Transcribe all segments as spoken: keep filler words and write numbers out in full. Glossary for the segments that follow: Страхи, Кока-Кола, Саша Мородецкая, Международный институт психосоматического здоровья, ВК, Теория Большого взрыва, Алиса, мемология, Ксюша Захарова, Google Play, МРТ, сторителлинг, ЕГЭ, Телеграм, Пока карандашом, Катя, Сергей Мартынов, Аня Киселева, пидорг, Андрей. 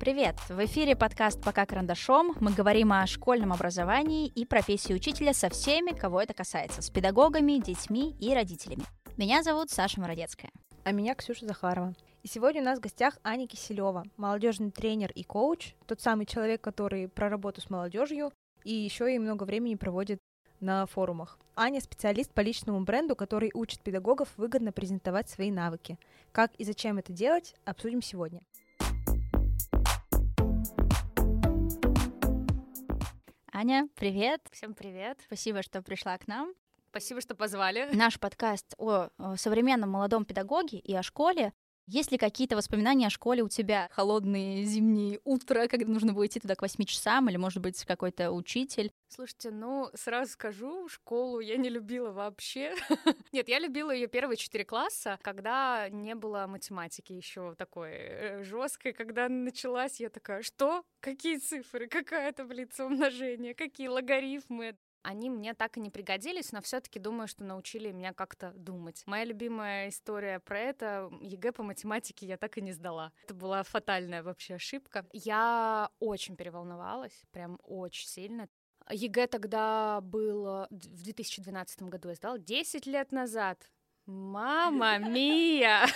Привет! В эфире подкаст «Пока карандашом». Мы говорим о школьном образовании и профессии учителя со всеми, кого это касается, с педагогами, детьми и родителями. Меня зовут Саша Мородецкая. А меня Ксюша Захарова. И сегодня у нас в гостях Аня Киселева, молодежный тренер и коуч, тот самый человек, который про работу с молодежью и еще и много времени проводит на форумах. Аня – специалист по личному бренду, который учит педагогов выгодно презентовать свои навыки. Как и зачем это делать, обсудим сегодня. Аня, привет! Всем привет! Спасибо, что пришла к нам. Спасибо, что позвали. Наш подкаст о современном молодом педагоге и о школе. Есть ли какие-то воспоминания о школе у тебя? Холодные зимние утра, когда нужно было идти туда к восьми часам, или, может быть, какой-то учитель? Слушайте, ну, сразу скажу, школу я не любила вообще. Нет, я любила ее первые четыре класса, когда не было математики еще такой жесткой. Когда началась, я такая, что? Какие цифры? Какая таблица умножения? Какие логарифмы? Они мне так и не пригодились, но все-таки думаю, что научили меня как-то думать. Моя любимая история про это — ЕГЭ по математике я так и не сдала. Это была фатальная вообще ошибка. Я очень переволновалась, прям очень сильно. ЕГЭ тогда было... В две тысячи двенадцатом году я сдала, десять лет назад. Мама мия!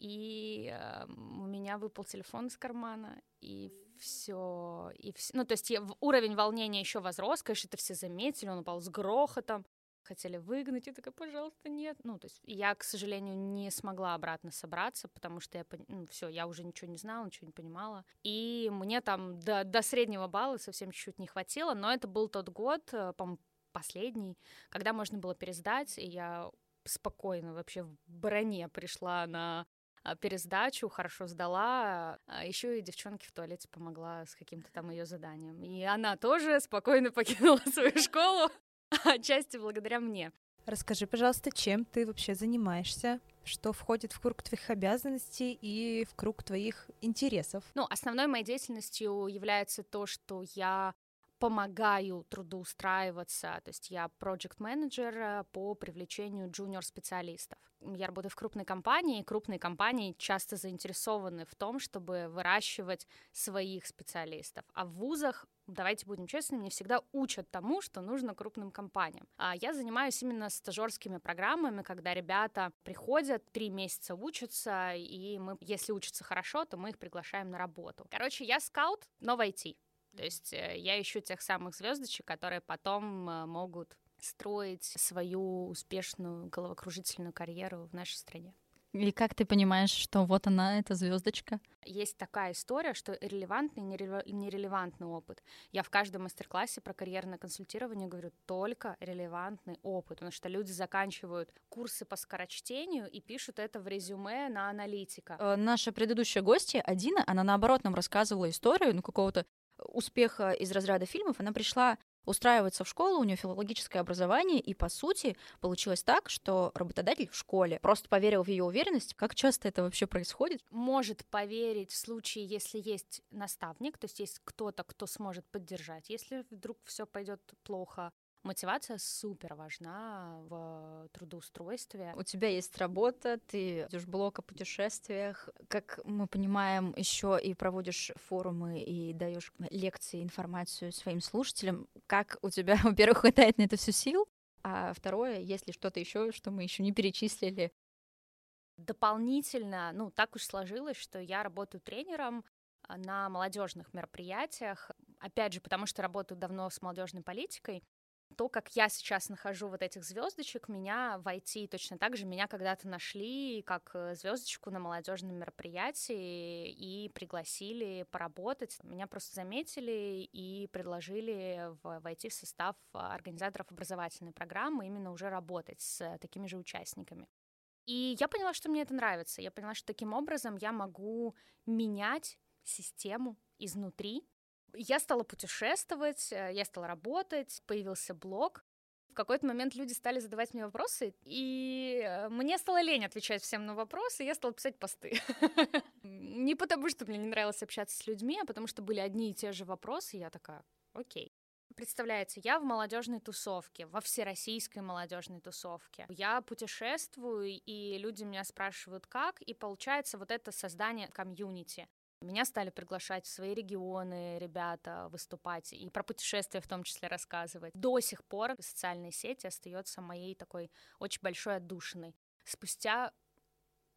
И у меня выпал телефон из кармана, и... Все и все. Ну, то есть я, уровень волнения еще возрос, конечно, это все заметили, он упал с грохотом, хотели выгнать, я такая, пожалуйста, нет. Ну, то есть я, к сожалению, не смогла обратно собраться, потому что я, ну, все, я уже ничего не знала, ничего не понимала. И мне там до, до среднего балла совсем чуть-чуть не хватило, но это был тот год, по-моему, последний, когда можно было пересдать, и я спокойно вообще в броне пришла на... пересдачу, хорошо сдала, еще и девчонке в туалете помогла с каким-то там ее заданием. И она тоже спокойно покинула свою школу, отчасти благодаря мне. Расскажи, пожалуйста, чем ты вообще занимаешься? Что входит в круг твоих обязанностей и в круг твоих интересов? Ну, основной моей деятельностью является то, что я помогаю трудоустраиваться, то есть я проджект-менеджер по привлечению джуниор-специалистов. Я работаю в крупной компании, и крупные компании часто заинтересованы в том, чтобы выращивать своих специалистов. А в вузах, давайте будем честными, не всегда учат тому, что нужно крупным компаниям. А я занимаюсь именно стажерскими программами, когда ребята приходят, три месяца учатся, и мы, если учатся хорошо, то мы их приглашаем на работу. Короче, я скаут, но в ай ти. То есть я ищу тех самых звездочек, которые потом могут строить свою успешную головокружительную карьеру в нашей стране. И как ты понимаешь, что вот она, эта звездочка? Есть такая история, что релевантный и нерелевантный опыт. Я в каждом мастер-классе про карьерное консультирование говорю только релевантный опыт, потому что люди заканчивают курсы по скорочтению и пишут это в резюме на аналитика. Наша предыдущая гостья, Адина, она наоборот нам рассказывала историю, ну, какого-то успеха из разряда фильмов. Она пришла устраиваться в школу, у нее филологическое образование, и, по сути, получилось так, что работодатель в школе просто поверил в ее уверенность. Как часто это вообще происходит? Может поверить в случае, если есть наставник, то есть есть кто-то, кто сможет поддержать, если вдруг все пойдет плохо. Мотивация супер важна в трудоустройстве. У тебя есть работа, ты ведёшь блог о путешествиях. Как мы понимаем, еще и проводишь форумы и даешь лекции, информацию своим слушателям. Как у тебя, во-первых, хватает на это всю сил? А второе, есть ли что-то еще, что мы еще не перечислили? Дополнительно, ну, так уж сложилось, что я работаю тренером на молодежных мероприятиях. Опять же, потому что работаю давно с молодежной политикой. То, как я сейчас нахожу вот этих звездочек, меня в ай ти точно так же, меня когда-то нашли как звездочку на молодежном мероприятии и пригласили поработать. Меня просто заметили и предложили войти в состав организаторов образовательной программы, именно уже работать с такими же участниками. И я поняла, что мне это нравится. Я поняла, что таким образом я могу менять систему изнутри. Я стала путешествовать, я стала работать, появился блог. В какой-то момент люди стали задавать мне вопросы, и мне стало лень отвечать всем на вопросы, и я стала писать посты. Не потому, что мне не нравилось общаться с людьми, а потому что были одни и те же вопросы, и я такая, окей. Представляете, я в молодежной тусовке, во всероссийской молодежной тусовке. Я путешествую, и люди меня спрашивают, как, и получается вот это создание комьюнити. Меня стали приглашать в свои регионы ребята выступать и про путешествия в том числе рассказывать. До сих пор социальные сети остаются моей такой очень большой отдушиной. Спустя,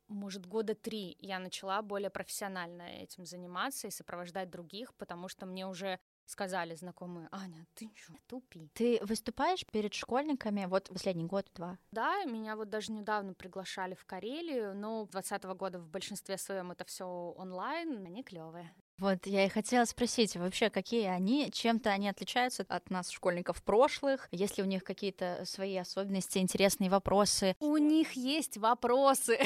может, года три я начала более профессионально этим заниматься и сопровождать других, потому что мне уже сказали знакомые: Аня, ты чё, тупи. Ты выступаешь перед школьниками вот последний год-два? Да, меня вот даже недавно приглашали в Карелию, но двадцатого года в большинстве своем это все онлайн, они клевые. Вот я и хотела спросить, вообще, какие они, чем-то они отличаются от нас, школьников прошлых? Есть ли у них какие-то свои особенности, интересные вопросы? У них есть вопросы!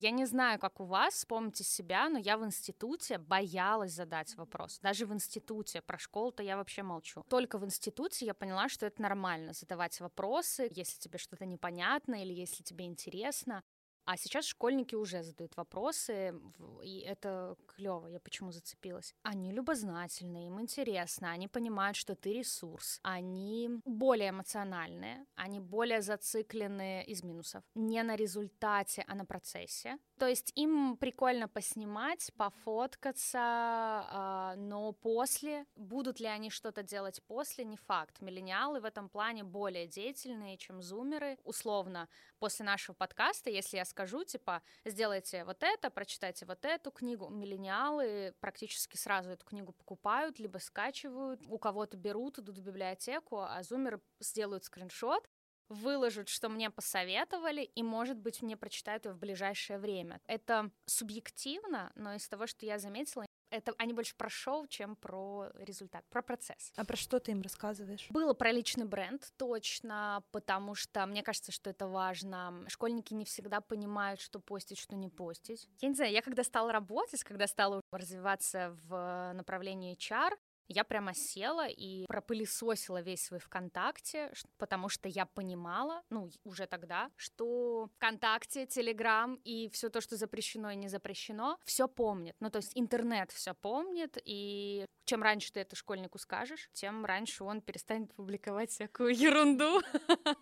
Я не знаю, как у вас, вспомните себя, но я в институте боялась задать вопрос. Даже в институте, про школу-то я вообще молчу. Только в институте я поняла, что это нормально, задавать вопросы, если тебе что-то непонятно или если тебе интересно. А сейчас школьники уже задают вопросы, и это клево. Я почему зацепилась? Они любознательные, им интересно, они понимают, что ты ресурс, они более эмоциональные, они более зациклены из минусов. Не на результате, а на процессе. То есть им прикольно поснимать, пофоткаться, но после, будут ли они что-то делать после, не факт. Миллениалы в этом плане более деятельные, чем зумеры. Условно, после нашего подкаста, если я скажу, типа, сделайте вот это, прочитайте вот эту книгу, миллениалы практически сразу эту книгу покупают, либо скачивают, у кого-то берут, идут в библиотеку, а зумеры сделают скриншот, выложат, что мне посоветовали, и, может быть, мне прочитают его в ближайшее время. Это субъективно, но из того, что я заметила, это они больше про шоу, чем про результат, про процесс. А про что ты им рассказываешь? Было про личный бренд, точно, потому что мне кажется, что это важно. Школьники не всегда понимают, что постить, что не постить. Я не знаю, я когда стала работать, когда стала развиваться в направлении эйч ар, я прямо села и пропылесосила весь свой ВКонтакте, потому что я понимала, ну, уже тогда, что ВКонтакте, Телеграм и все то, что запрещено и не запрещено, все помнит. Ну, то есть интернет все помнит, и чем раньше ты это школьнику скажешь, тем раньше он перестанет публиковать всякую ерунду.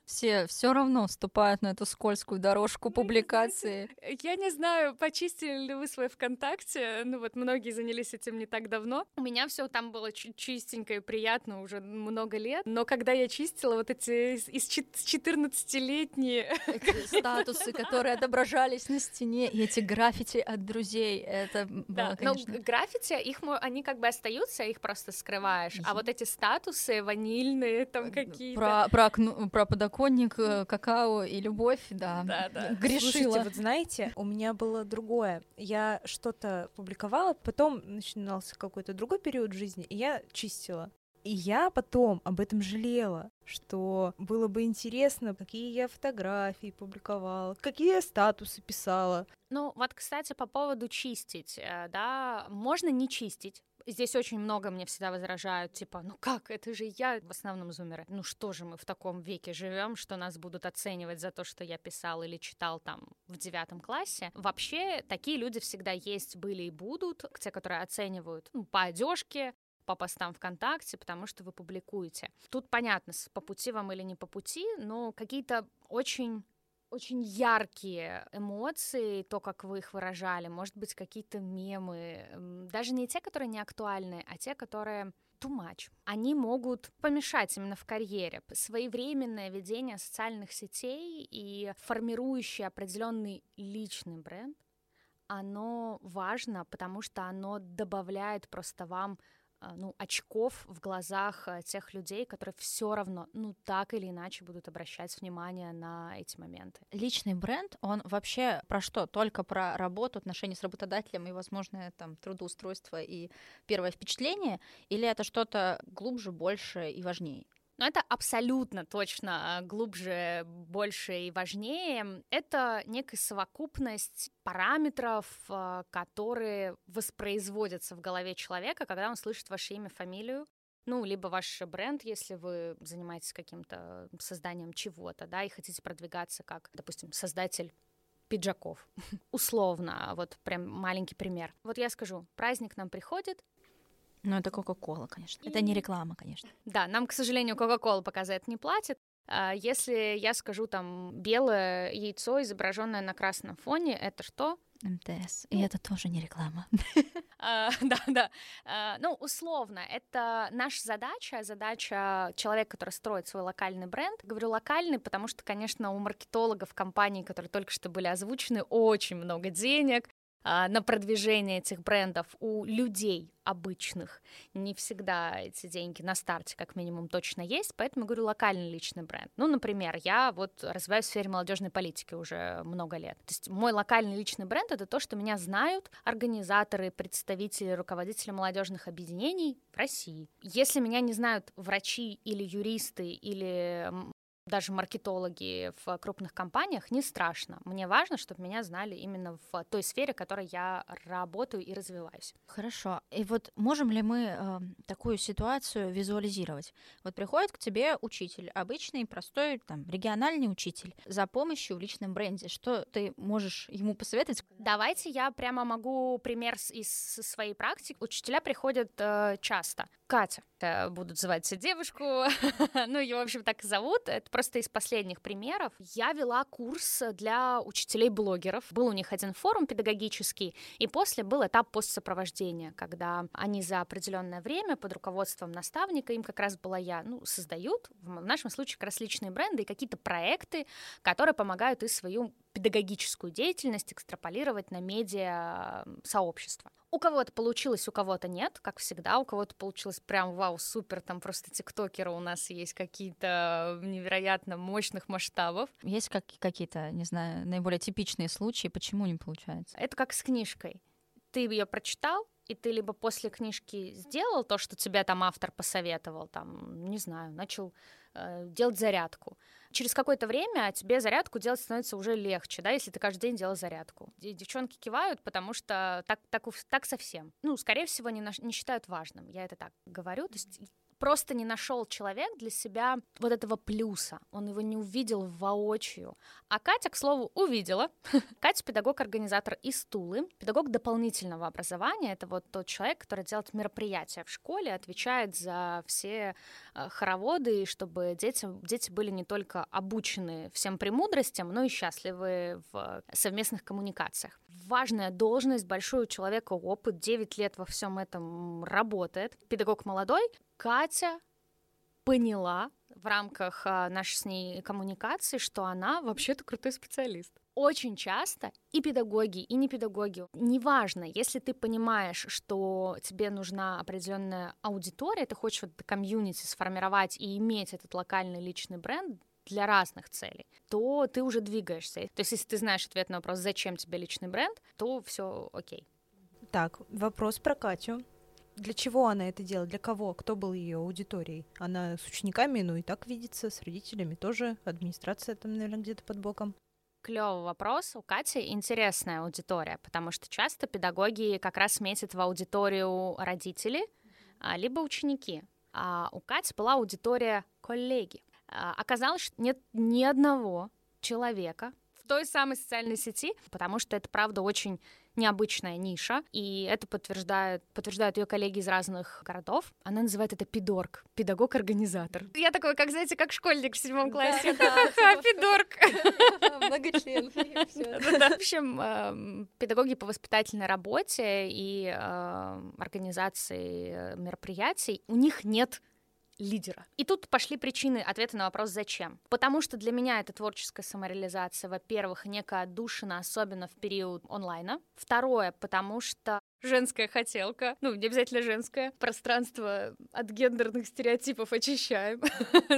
Все все равно вступают на эту скользкую дорожку публикации. Я не знаю, почистили ли вы свой ВКонтакте, ну вот многие занялись этим не так давно. У меня все там было чистенько и приятно уже много лет, но когда я чистила вот эти из четырнадцатилетние статусы, которые отображались на стене, и эти граффити от друзей, это да, было, конечно... Но граффити, их, они как бы остаются, их просто скрываешь, а вот эти статусы ванильные там какие-то... Про, про, окно, про подоконник, какао и любовь, да, да, да. Грешила. Слушайте, вот знаете, у меня было другое. Я что-то публиковала, потом начинался какой-то другой период жизни, и я чистила. И я потом об этом жалела, что было бы интересно, какие я фотографии публиковала, какие я статусы писала. Ну вот, кстати, по поводу чистить, да, можно не чистить. Здесь очень много мне всегда возражают, типа, ну как, это же я, в основном зумеры. Ну что же мы в таком веке живем, что нас будут оценивать за то, что я писал или читал там в девятом классе. Вообще, такие люди всегда есть, были и будут, те, которые оценивают, ну, по одежке, по постам ВКонтакте, потому что вы публикуете. Тут понятно, по пути вам или не по пути, но какие-то очень... очень яркие эмоции, то, как вы их выражали, может быть, какие-то мемы, даже не те, которые не актуальны, а те, которые too much. Они могут помешать именно в карьере. Своевременное ведение социальных сетей и формирующий определенный личный бренд, оно важно, потому что оно добавляет просто вам, ну, очков в глазах тех людей, которые все равно, ну, так или иначе будут обращать внимание на эти моменты. Личный бренд, он вообще про что? Только про работу, отношения с работодателем и, возможно, там, трудоустройство и первое впечатление? Или это что-то глубже, больше и важнее? Но это абсолютно точно глубже, больше и важнее. Это некая совокупность параметров, которые воспроизводятся в голове человека, когда он слышит ваше имя, фамилию, ну, либо ваш бренд, если вы занимаетесь каким-то созданием чего-то, да, и хотите продвигаться как, допустим, создатель пиджаков. Условно, вот прям маленький пример. Вот я скажу, праздник нам приходит, ну, это Кока-Кола, конечно. И... Это не реклама, конечно. Да, нам, к сожалению, Кока-Кола пока за это не платит. Если я скажу там белое яйцо, изображенное на красном фоне, это что? эм тэ эс. И ну... это тоже не реклама. Да-да. Ну, условно, это наша задача, задача человека, который строит свой локальный бренд. Говорю локальный, потому что, конечно, у маркетологов компаний, которые только что были озвучены, очень много денег на продвижение этих брендов. У людей обычных не всегда эти деньги на старте, как минимум, точно есть, поэтому говорю локальный личный бренд. Ну, например, я вот развиваюсь в сфере молодежной политики уже много лет. То есть мой локальный личный бренд — это то, что меня знают организаторы, представители, руководители молодежных объединений в России. Если меня не знают врачи или юристы или даже маркетологи в крупных компаниях, не страшно. Мне важно, чтобы меня знали именно в той сфере, в которой я работаю и развиваюсь. Хорошо. И вот можем ли мы э, такую ситуацию визуализировать? Вот приходит к тебе учитель, обычный, простой, там, региональный учитель, за помощью в личном бренде. Что ты можешь ему посоветовать? Давайте я прямо могу пример из своей практики. Учителя приходят э, часто. Катя, будут звать девушку, ну, ее, в общем, так и зовут. Это просто из последних примеров. Я вела курс для учителей-блогеров. Был у них один форум педагогический, и после был этап постсопровождения, когда они за определенное время под руководством наставника, им как раз была я, ну, создают, в нашем случае, как раз личные бренды и какие-то проекты, которые помогают и свою педагогическую деятельность экстраполировать на медиа-сообщество. У кого-то получилось, у кого-то нет, как всегда. У кого-то получилось прям вау, супер, там просто тиктокеры у нас есть какие-то невероятно мощных масштабов. Есть как- какие-то, не знаю, наиболее типичные случаи, почему не получается? Это как с книжкой. Ты ее прочитал, и ты либо после книжки сделал то, что тебе там автор посоветовал, там, не знаю, начал э, делать зарядку. Через какое-то время тебе зарядку делать становится уже легче, да, если ты каждый день делал зарядку. И девчонки кивают, потому что так, так, так совсем. Ну, скорее всего, не, на, не считают важным, я это так говорю. То есть просто не нашел человек для себя вот этого плюса, он его не увидел воочию. А Катя, к слову, увидела. Катя — педагог-организатор из Тулы, педагог дополнительного образования. Это вот тот человек, который делает мероприятия в школе, отвечает за все хороводы, чтобы дети, дети были не только обучены всем премудростям, но и счастливы в совместных коммуникациях. Важная должность, большой у человека опыт, девять лет во всем этом работает. Педагог молодой. Катя поняла в рамках нашей с ней коммуникации, что она вообще-то крутой специалист. Очень часто и педагоги, и не педагоги, неважно, если ты понимаешь, что тебе нужна определенная аудитория, ты хочешь вот комьюнити сформировать и иметь этот локальный личный бренд для разных целей, то ты уже двигаешься. То есть если ты знаешь ответ на вопрос, зачем тебе личный бренд, то все окей. Так, вопрос про Катю. Для чего она это делала? Для кого? Кто был ее аудиторией? Она с учениками, ну и так видится, с родителями тоже. Администрация там, наверное, где-то под боком. Клёвый вопрос. У Кати интересная аудитория, потому что часто педагоги как раз метят в аудиторию родители, либо ученики. А у Кати была аудитория коллеги. Оказалось, что нет ни одного человека в той самой социальной сети, потому что это, правда, очень необычная ниша, и это подтверждают, подтверждают ее коллеги из разных городов. Она называет это пидорг, педагог-организатор. Я такой, как, знаете, как школьник в седьмом классе. Ха-ха-ха, пидорг. Многочлен. В общем, педагоги по воспитательной работе и организации мероприятий, у них нет лидера. И тут пошли причины ответа на вопрос «зачем?». Потому что для меня это творческая самореализация, во-первых, некая отдушина, особенно в период онлайна. Второе, потому что женская хотелка, ну, не обязательно женская, пространство от гендерных стереотипов очищаем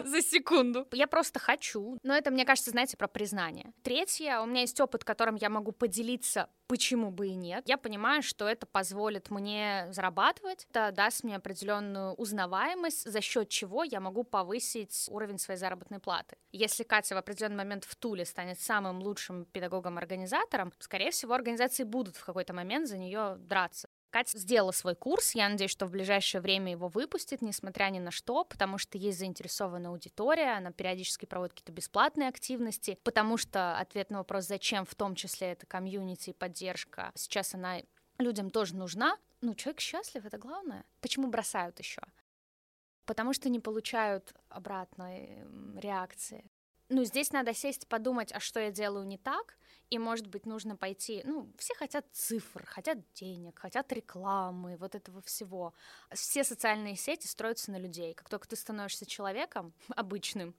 за секунду. Я просто хочу, но это, мне кажется, знаете, про признание. Третье, у меня есть опыт, которым я могу поделиться, почему бы и нет. Я понимаю, что это позволит мне зарабатывать, это даст мне определенную узнаваемость, за счет чего я могу повысить уровень своей заработной платы. Если Катя в определенный момент в Туле станет самым лучшим педагогом-организатором, скорее всего, организации будут в какой-то момент за нее драться. Катя сделала свой курс, я надеюсь, что в ближайшее время его выпустит, несмотря ни на что, потому что есть заинтересованная аудитория, она периодически проводит какие-то бесплатные активности, потому что ответ на вопрос, зачем, в том числе это комьюнити и поддержка, сейчас она людям тоже нужна. Ну, человек счастлив, это главное. Почему бросают еще? Потому что не получают обратной реакции. Ну, здесь надо сесть, подумать, а что я делаю не так, и, может быть, нужно пойти... Ну, все хотят цифр, хотят денег, хотят рекламы, вот этого всего. Все социальные сети строятся на людей. Как только ты становишься человеком обычным,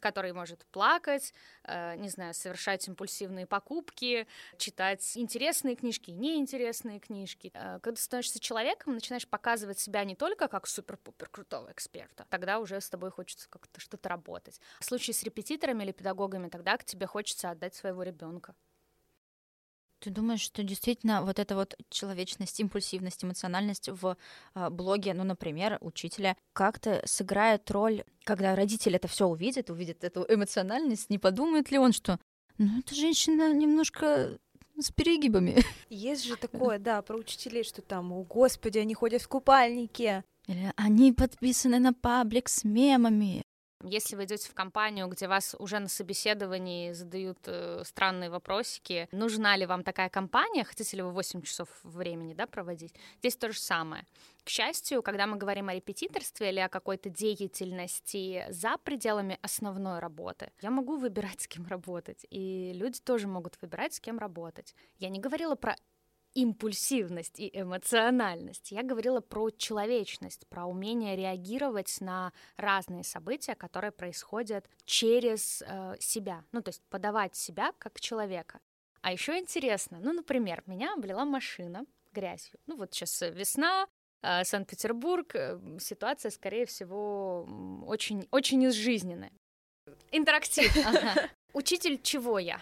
который может плакать, не знаю, совершать импульсивные покупки, читать интересные книжки, неинтересные книжки. Когда ты становишься человеком, начинаешь показывать себя не только как супер-пупер крутого эксперта, тогда уже с тобой хочется как-то что-то работать. В случае с репетиторами или педагогами, тогда к тебе хочется отдать своего ребенка. Ты думаешь, что действительно вот эта вот человечность, импульсивность, эмоциональность в блоге, ну, например, учителя, как-то сыграет роль, когда родитель это все увидит, увидит эту эмоциональность, не подумает ли он, что, ну, эта женщина немножко с перегибами? Есть же такое, да, про учителей, что там, о, господи, они ходят в купальнике. Или они подписаны на паблик с мемами. Если вы идете в компанию, где вас уже на собеседовании задают э, странные вопросики, нужна ли вам такая компания, хотите ли вы восемь часов времени, да, проводить, здесь то же самое. К счастью, когда мы говорим о репетиторстве или о какой-то деятельности за пределами основной работы, я могу выбирать, с кем работать, и люди тоже могут выбирать, с кем работать. Я не говорила про импульсивность и эмоциональность. Я говорила про человечность, про умение реагировать на разные события, которые происходят через э, себя. Ну, то есть подавать себя как человека. А еще интересно, ну, например, меня облила машина грязью. Ну, вот сейчас весна, э, Санкт-Петербург, э, ситуация, скорее всего, очень, очень изжизненная. Интерактив. Учитель чего я?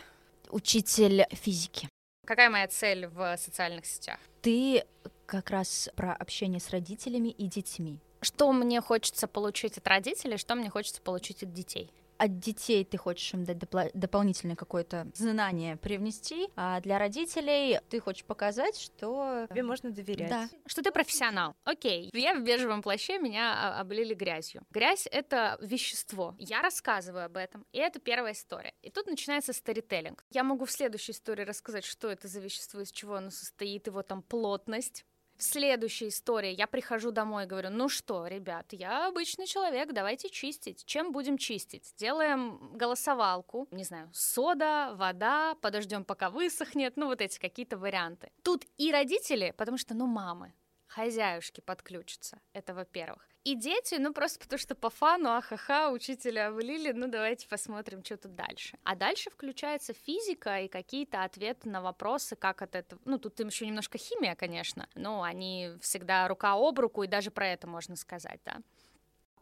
Учитель физики. Какая моя цель в социальных сетях? Ты как раз про общение с родителями и детьми. Что мне хочется получить от родителей, что мне хочется получить от детей? От детей ты хочешь им дать доп- дополнительное какое-то знание привнести, а для родителей ты хочешь показать, что... Тебе можно доверять. Да. Что ты профессионал. Окей, я в бежевом плаще, меня облили грязью. Грязь — это вещество. Я рассказываю об этом, и это первая история. И тут начинается сторителлинг. Я могу в следующей истории рассказать, что это за вещество, из чего оно состоит, его там плотность. В следующей истории я прихожу домой и говорю, ну что, ребят, я обычный человек, давайте чистить. Чем будем чистить? Делаем голосовалку, не знаю, сода, вода, подождем, пока высохнет, ну вот эти какие-то варианты. Тут и родители, потому что, ну, мамы, хозяюшки подключатся, это во-первых. И дети, ну просто потому что по фану, ахаха, учителя облили, ну давайте посмотрим, что тут дальше. А дальше включается физика и какие-то ответы на вопросы, как от этого... Ну тут им еще немножко химия, конечно, но они всегда рука об руку, и даже про это можно сказать, да.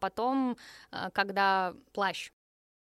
Потом, когда плащ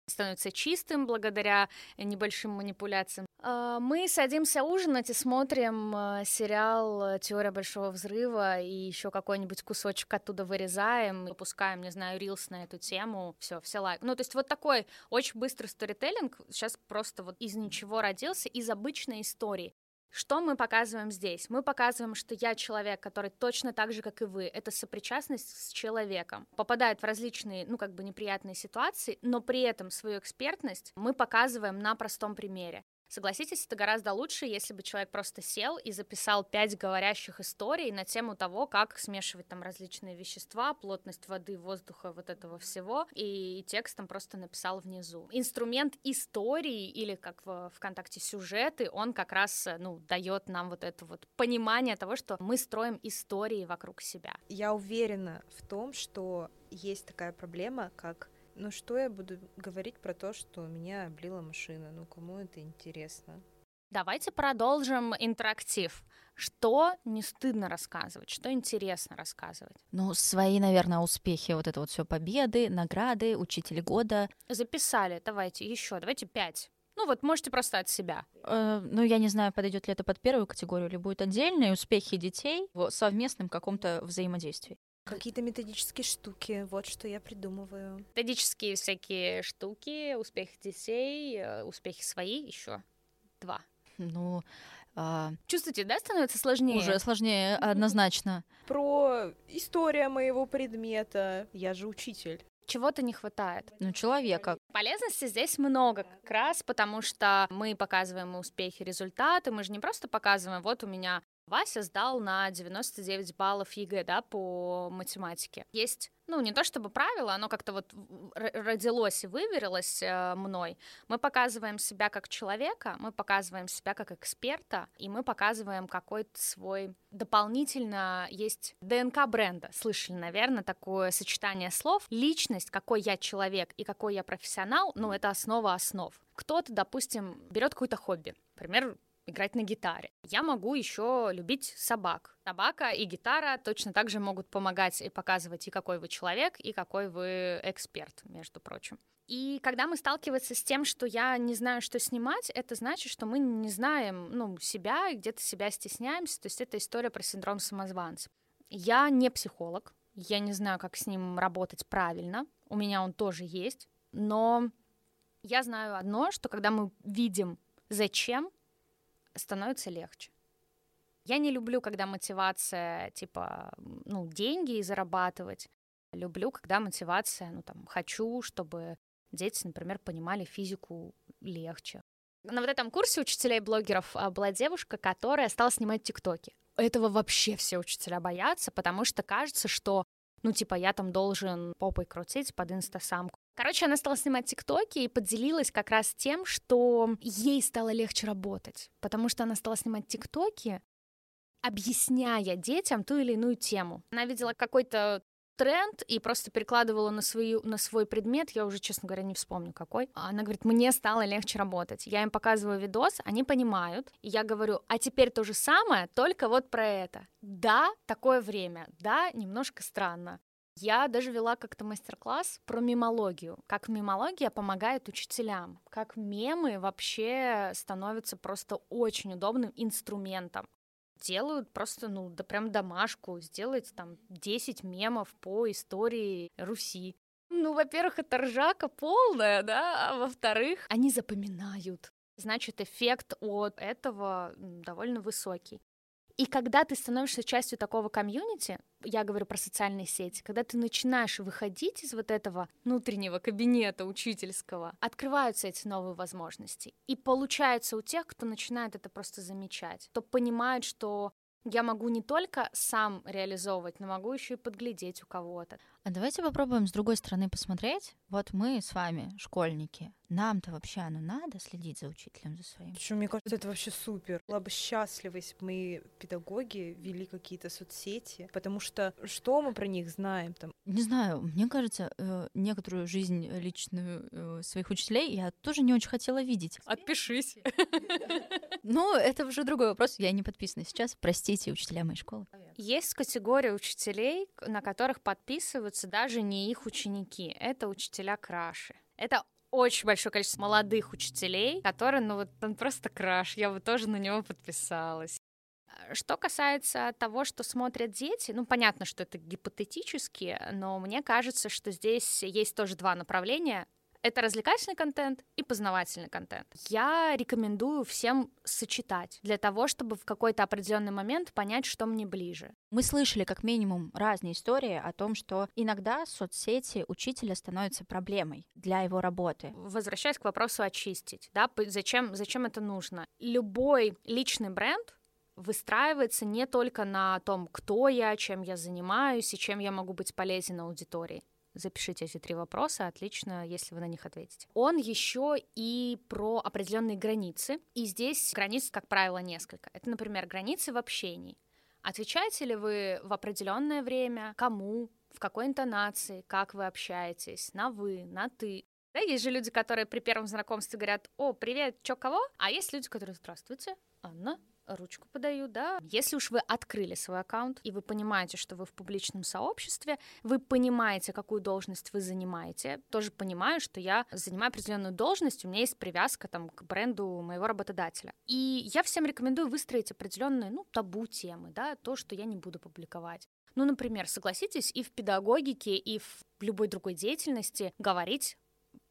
становится чистым благодаря небольшим манипуляциям, мы садимся ужинать и смотрим сериал «Теория Большого взрыва» и еще какой-нибудь кусочек оттуда вырезаем, выпускаем, не знаю, рилс на эту тему, все, все лайк. Ну, то есть вот такой очень быстрый сторителлинг сейчас просто вот из ничего родился, из обычной истории. Что мы показываем здесь? Мы показываем, что я человек, который точно так же, как и вы. Это сопричастность с человеком. Попадает в различные, ну, как бы неприятные ситуации, но при этом свою экспертность мы показываем на простом примере. Согласитесь, это гораздо лучше, если бы человек просто сел и записал пять говорящих историй на тему того, как смешивать там различные вещества, плотность воды, воздуха, вот этого всего, и текстом просто написал внизу. Инструмент истории или, как в ВКонтакте, сюжеты, он как раз, ну, дает нам вот это вот понимание того, что мы строим истории вокруг себя. Я уверена в том, что есть такая проблема, как... Ну что я буду говорить про то, что меня облила машина? Ну кому это интересно? Давайте продолжим интерактив. Что не стыдно рассказывать, что интересно рассказывать? Ну, свои, наверное, успехи, вот это вот все победы, награды, учитель года. Записали, давайте еще, давайте пять. Ну вот, можете просто от себя. Э, ну, я не знаю, подойдет ли это под первую категорию, или будет отдельные успехи детей в совместном каком-то взаимодействии. Какие-то методические штуки, вот что я придумываю. Методические всякие штуки, успехи детей, успехи свои, еще два. Ну, а... чувствуете, да, становится сложнее? Уже сложнее, однозначно. Про историю моего предмета, я же учитель. Чего-то не хватает. Ну, человека. Полезности здесь много как раз, потому что мы показываем успехи, результаты, мы же не просто показываем, вот у меня... Вася сдал на девяносто девять баллов ЕГЭ, да, по математике. Есть, ну, не то чтобы правило, оно как-то вот родилось и выверилось мной. Мы показываем себя как человека, мы показываем себя как эксперта, и мы показываем какой-то свой... Дополнительно есть ДНК бренда. Слышали, наверное, такое сочетание слов. Личность, какой я человек и какой я профессионал, ну, это основа основ. Кто-то, допустим, берет какое-то хобби, например, играть на гитаре. Я могу еще любить собак. Собака и гитара точно так же могут помогать и показывать, и какой вы человек, и какой вы эксперт, между прочим. И когда мы сталкиваемся с тем, что я не знаю, что снимать, это значит, что мы не знаем, ну, себя, где-то себя стесняемся. То есть это история про синдром самозванца. Я не психолог, я не знаю, как с ним работать правильно. У меня он тоже есть. Но я знаю одно, что когда мы видим, зачем, становится легче. Я не люблю, когда мотивация, типа, ну, деньги зарабатывать. Люблю, когда мотивация, ну, там, хочу, чтобы дети, например, понимали физику легче. На вот этом курсе учителей-блогеров была девушка, которая стала снимать тиктоки. Этого вообще все учителя боятся, потому что кажется, что, ну, типа, я там должен попой крутить под инстасамку. Короче, она стала снимать тиктоки и поделилась как раз тем, что ей стало легче работать, потому что она стала снимать тиктоки, объясняя детям ту или иную тему. Она видела какой-то тренд и просто перекладывала на, свою, на свой предмет, я уже, честно говоря, не вспомню какой. Она говорит, мне стало легче работать. Я им показываю видос, они понимают, и я говорю, а теперь то же самое, только вот про это. Да, такое время, да, немножко странно. Я даже вела как-то мастер-класс про мемологию, как мемология помогает учителям, как мемы вообще становятся просто очень удобным инструментом. Делают просто, ну, да прям домашку, сделать там десять мемов по истории Руси. Ну, во-первых, это ржака полная, да, а во-вторых, они запоминают. Значит, эффект от этого довольно высокий. И когда ты становишься частью такого комьюнити, я говорю про социальные сети, когда ты начинаешь выходить из вот этого внутреннего кабинета учительского, открываются эти новые возможности. И получается у тех, кто начинает это просто замечать, кто понимает, что я могу не только сам реализовывать, но могу еще и подглядеть у кого-то. А давайте попробуем с другой стороны посмотреть. Вот мы с вами, школьники, нам-то вообще оно надо следить за учителем, за своим? Почему, мне кажется, это вообще супер. Была бы счастлива, если бы мы, педагоги, вели какие-то соцсети, потому что что мы про них знаем там? Не знаю, мне кажется, некоторую жизнь личную своих учителей я тоже не очень хотела видеть. Отпишись. Ну, это уже другой вопрос, я не подписана сейчас, простите, учителя моей школы. Есть категория учителей, на которых подписываются даже не их ученики, это учителя-краши. Это очень большое количество молодых учителей, которые, ну вот он просто краш, я бы тоже на него подписалась. Что касается того, что смотрят дети, ну понятно, что это гипотетически, но мне кажется, что здесь есть тоже два направления. Это развлекательный контент и познавательный контент. Я рекомендую всем сочетать для того, чтобы в какой-то определенный момент понять, что мне ближе. Мы слышали как минимум разные истории о том, что иногда соцсети учителя становятся проблемой для его работы. Возвращаясь к вопросу очистить, да, зачем, зачем это нужно? Любой личный бренд выстраивается не только на том, кто я, чем я занимаюсь и чем я могу быть полезен аудитории. Запишите эти три вопроса, отлично, если вы на них ответите. Он еще и про определенные границы, и здесь границ, как правило, несколько. Это, например, границы в общении. Отвечаете ли вы в определенное время, кому, в какой интонации, как вы общаетесь, на вы, на ты. Да, есть же люди, которые при первом знакомстве говорят, о, привет, чё, кого? А есть люди, которые, здравствуйте, Анна, ручку подаю, да. Если уж вы открыли свой аккаунт, и вы понимаете, что вы в публичном сообществе, вы понимаете, какую должность вы занимаете, тоже понимаю, что я занимаю определенную должность, у меня есть привязка там, к бренду моего работодателя. И я всем рекомендую выстроить определенные, ну, табу-темы, да, то, что я не буду публиковать. Ну, например, согласитесь, и в педагогике, и в любой другой деятельности говорить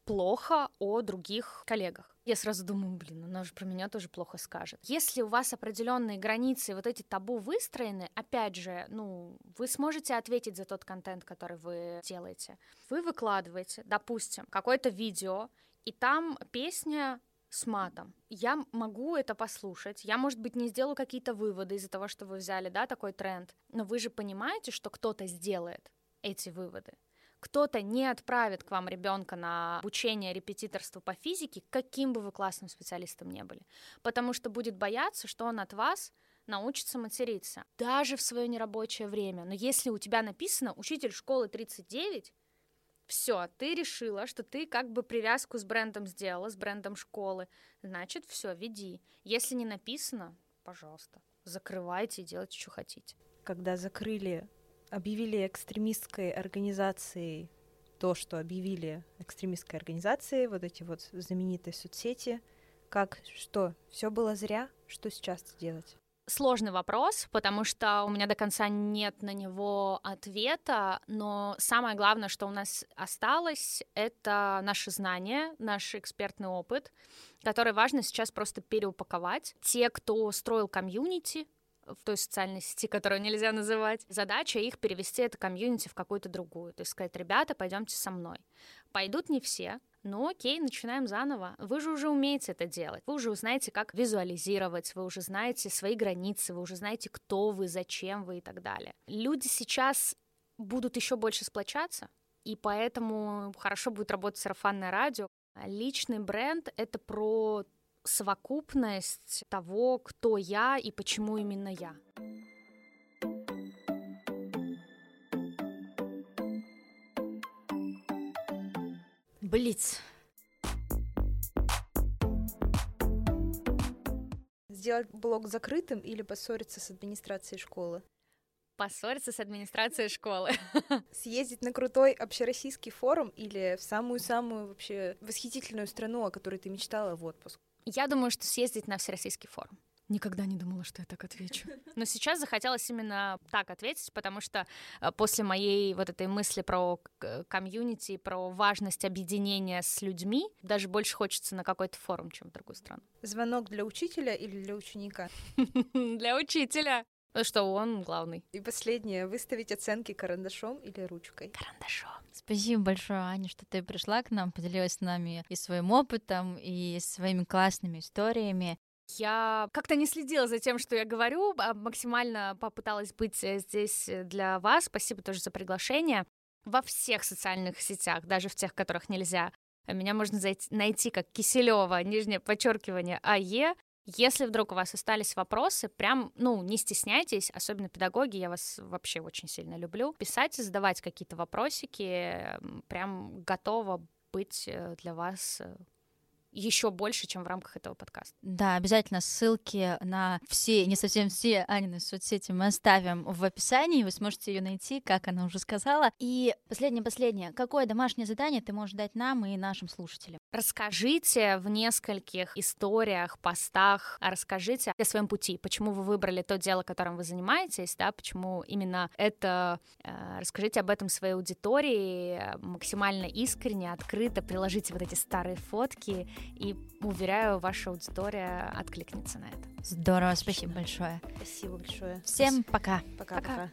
плохо о других коллегах. Я сразу думаю, блин, она же про меня тоже плохо скажет. Если у вас определенные границы, вот эти табу выстроены, опять же, ну, вы сможете ответить за тот контент, который вы делаете. Вы выкладываете, допустим, какое-то видео, и там песня с матом. Я могу это послушать, я, может быть, не сделаю какие-то выводы из-за того, что вы взяли, да, такой тренд, но вы же понимаете, что кто-то сделает эти выводы. Кто-то не отправит к вам ребенка на обучение репетиторству по физике, каким бы вы классным специалистом ни были, потому что будет бояться, что он от вас научится материться, даже в свое нерабочее время. Но если у тебя написано «учитель школы тридцать девять», все, ты решила, что ты как бы привязку с брендом сделала, с брендом школы, значит, все, веди. Если не написано, пожалуйста, закрывайте и делайте, что хотите. Когда закрыли, объявили экстремистской организацией то, что объявили экстремистской организацией, вот эти вот знаменитые соцсети, как, что, все было зря, что сейчас делать? Сложный вопрос, потому что у меня до конца нет на него ответа, но самое главное, что у нас осталось, это наши знания, наш экспертный опыт, который важно сейчас просто переупаковать. Те, кто строил комьюнити в той социальной сети, которую нельзя называть, задача их перевести это комьюнити в какую-то другую, то есть сказать: ребята, пойдемте со мной. Пойдут не все. Ну окей, начинаем заново. Вы же уже умеете это делать. Вы уже знаете, как визуализировать, вы уже знаете свои границы, вы уже знаете, кто вы, зачем вы и так далее. Люди сейчас будут еще больше сплочаться, и поэтому хорошо будет работать сарафанное радио. Личный бренд — это про совокупность того, кто я и почему именно я. Блиц. Сделать блог закрытым или поссориться с администрацией школы? Поссориться с администрацией школы. Съездить на крутой общероссийский форум или в самую-самую вообще восхитительную страну, о которой ты мечтала, в отпуск? Я думаю, что съездить на всероссийский форум. Никогда не думала, что я так отвечу. Но сейчас захотелось именно так ответить, потому что после моей вот этой мысли про комьюнити, про важность объединения с людьми, даже больше хочется на какой-то форум, чем в другую страну. Звонок для учителя или для ученика? Для учителя. Ну что, он главный. И последнее. Выставить оценки карандашом или ручкой? Карандашом. Спасибо большое, Аня, что ты пришла к нам, поделилась с нами и своим опытом, и своими классными историями. Я как-то не следила за тем, что я говорю, максимально попыталась быть здесь для вас. Спасибо тоже за приглашение. Во всех социальных сетях, даже в тех, которых нельзя, меня можно найти как Киселева, нижнее подчеркивание, АЕ. Если вдруг у вас остались вопросы, прям, ну, не стесняйтесь, особенно педагоги, я вас вообще очень сильно люблю. Писать, задавать какие-то вопросики, прям готова быть для вас еще больше, чем в рамках этого подкаста. Да, обязательно ссылки на все, не совсем все Анины соцсети мы оставим в описании, вы сможете ее найти, как она уже сказала. И последнее-последнее, какое домашнее задание ты можешь дать нам и нашим слушателям? Расскажите в нескольких историях, постах, расскажите о своем пути, почему вы выбрали то дело, которым вы занимаетесь, да, почему именно это, расскажите об этом своей аудитории максимально искренне, открыто, приложите вот эти старые фотки, и, уверяю, ваша аудитория откликнется на это. Здорово, спасибо большое. Спасибо большое. Всем пока. Пока-пока.